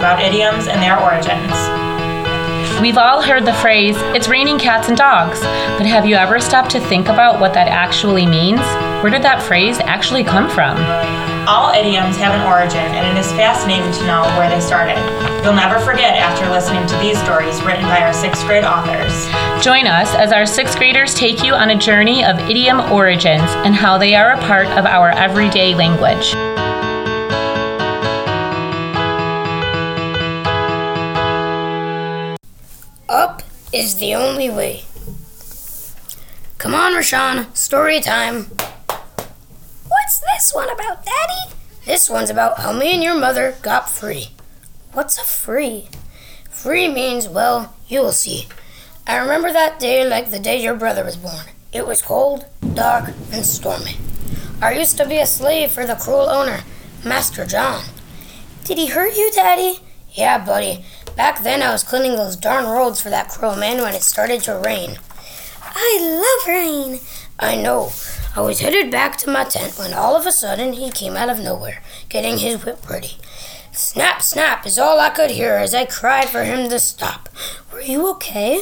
about idioms and their origins. We've all heard the phrase, "It's raining cats and dogs," but have you ever stopped to think about what that actually means? Where did that phrase actually come from? All idioms have an origin, and it is fascinating to know where they started. You'll never forget after listening to these stories written by our sixth grade authors. Join us as our sixth graders take you on a journey of idiom origins and how they are a part of our everyday language. Up is the only way. Come on, Rashawn, story time. What's this one about, Daddy? This one's about how me and your mother got free. What's a free? Free means, well, you'll see. I remember that day like the day your brother was born. It was cold, dark, and stormy. I used to be a slave for the cruel owner, Master John. Did he hurt you, Daddy? Yeah, buddy. Back then I was cleaning those darn roads for that cruel man when it started to rain. I love rain. I know. I was headed back to my tent when all of a sudden he came out of nowhere, getting his whip ready. Snap, snap is all I could hear as I cried for him to stop. Were you okay?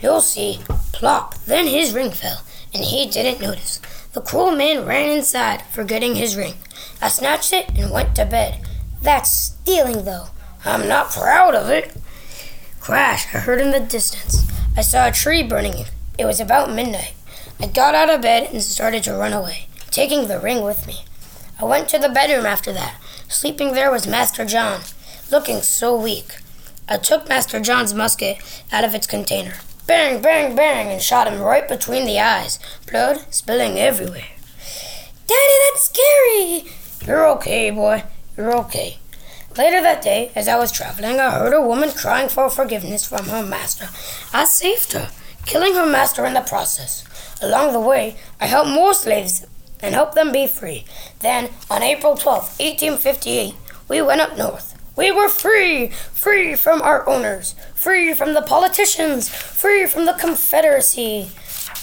You'll see. Plop. Then his ring fell, and he didn't notice. The cruel man ran inside, forgetting his ring. I snatched it and went to bed. That's stealing, though. I'm not proud of it. Crash, I heard in the distance. I saw a tree burning. It was about midnight. I got out of bed and started to run away, taking the ring with me. I went to the bedroom after that. Sleeping there was Master John, looking so weak. I took Master John's musket out of its container. Bang, bang, bang, and shot him right between the eyes, blood spilling everywhere. Daddy, that's scary! You're okay, boy. You're okay. Later that day, as I was traveling, I heard a woman crying for forgiveness from her master. I saved her, killing her master in the process. Along the way, I helped more slaves and helped them be free. Then, on April 12, 1858, we went up north. We were free! Free from our owners! Free from the politicians! Free from the Confederacy!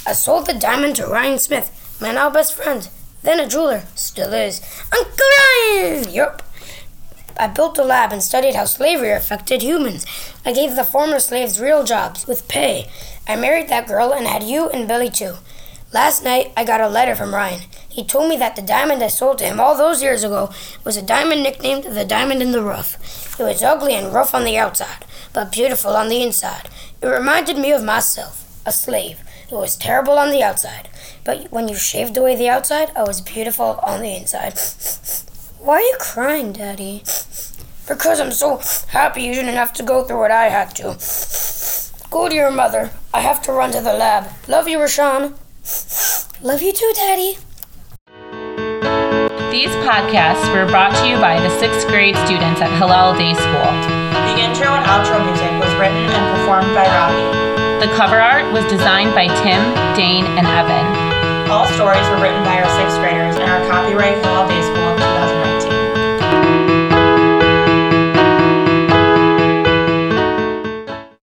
I sold the diamond to Ryan Smith, my now best friend, then a jeweler, still is. Uncle Ryan! Yup. I built a lab and studied how slavery affected humans. I gave the former slaves real jobs with pay. I married that girl and had you and Billy too. Last night, I got a letter from Ryan. He told me that the diamond I sold to him all those years ago was a diamond nicknamed the Diamond in the Rough. It was ugly and rough on the outside, but beautiful on the inside. It reminded me of myself, a slave. It was terrible on the outside, but when you shaved away the outside, I was beautiful on the inside. Why are you crying, Daddy? Because I'm so happy you didn't have to go through what I had to. Go to your mother. I have to run to the lab. Love you, Rashawn. Love you too, Daddy. These podcasts were brought to you by the sixth grade students at Hillel Day School. The intro and outro music was written and performed by Robbie. The cover art was designed by Tim, Dane, and Evan. All stories were written by our sixth graders and are copyright Hillel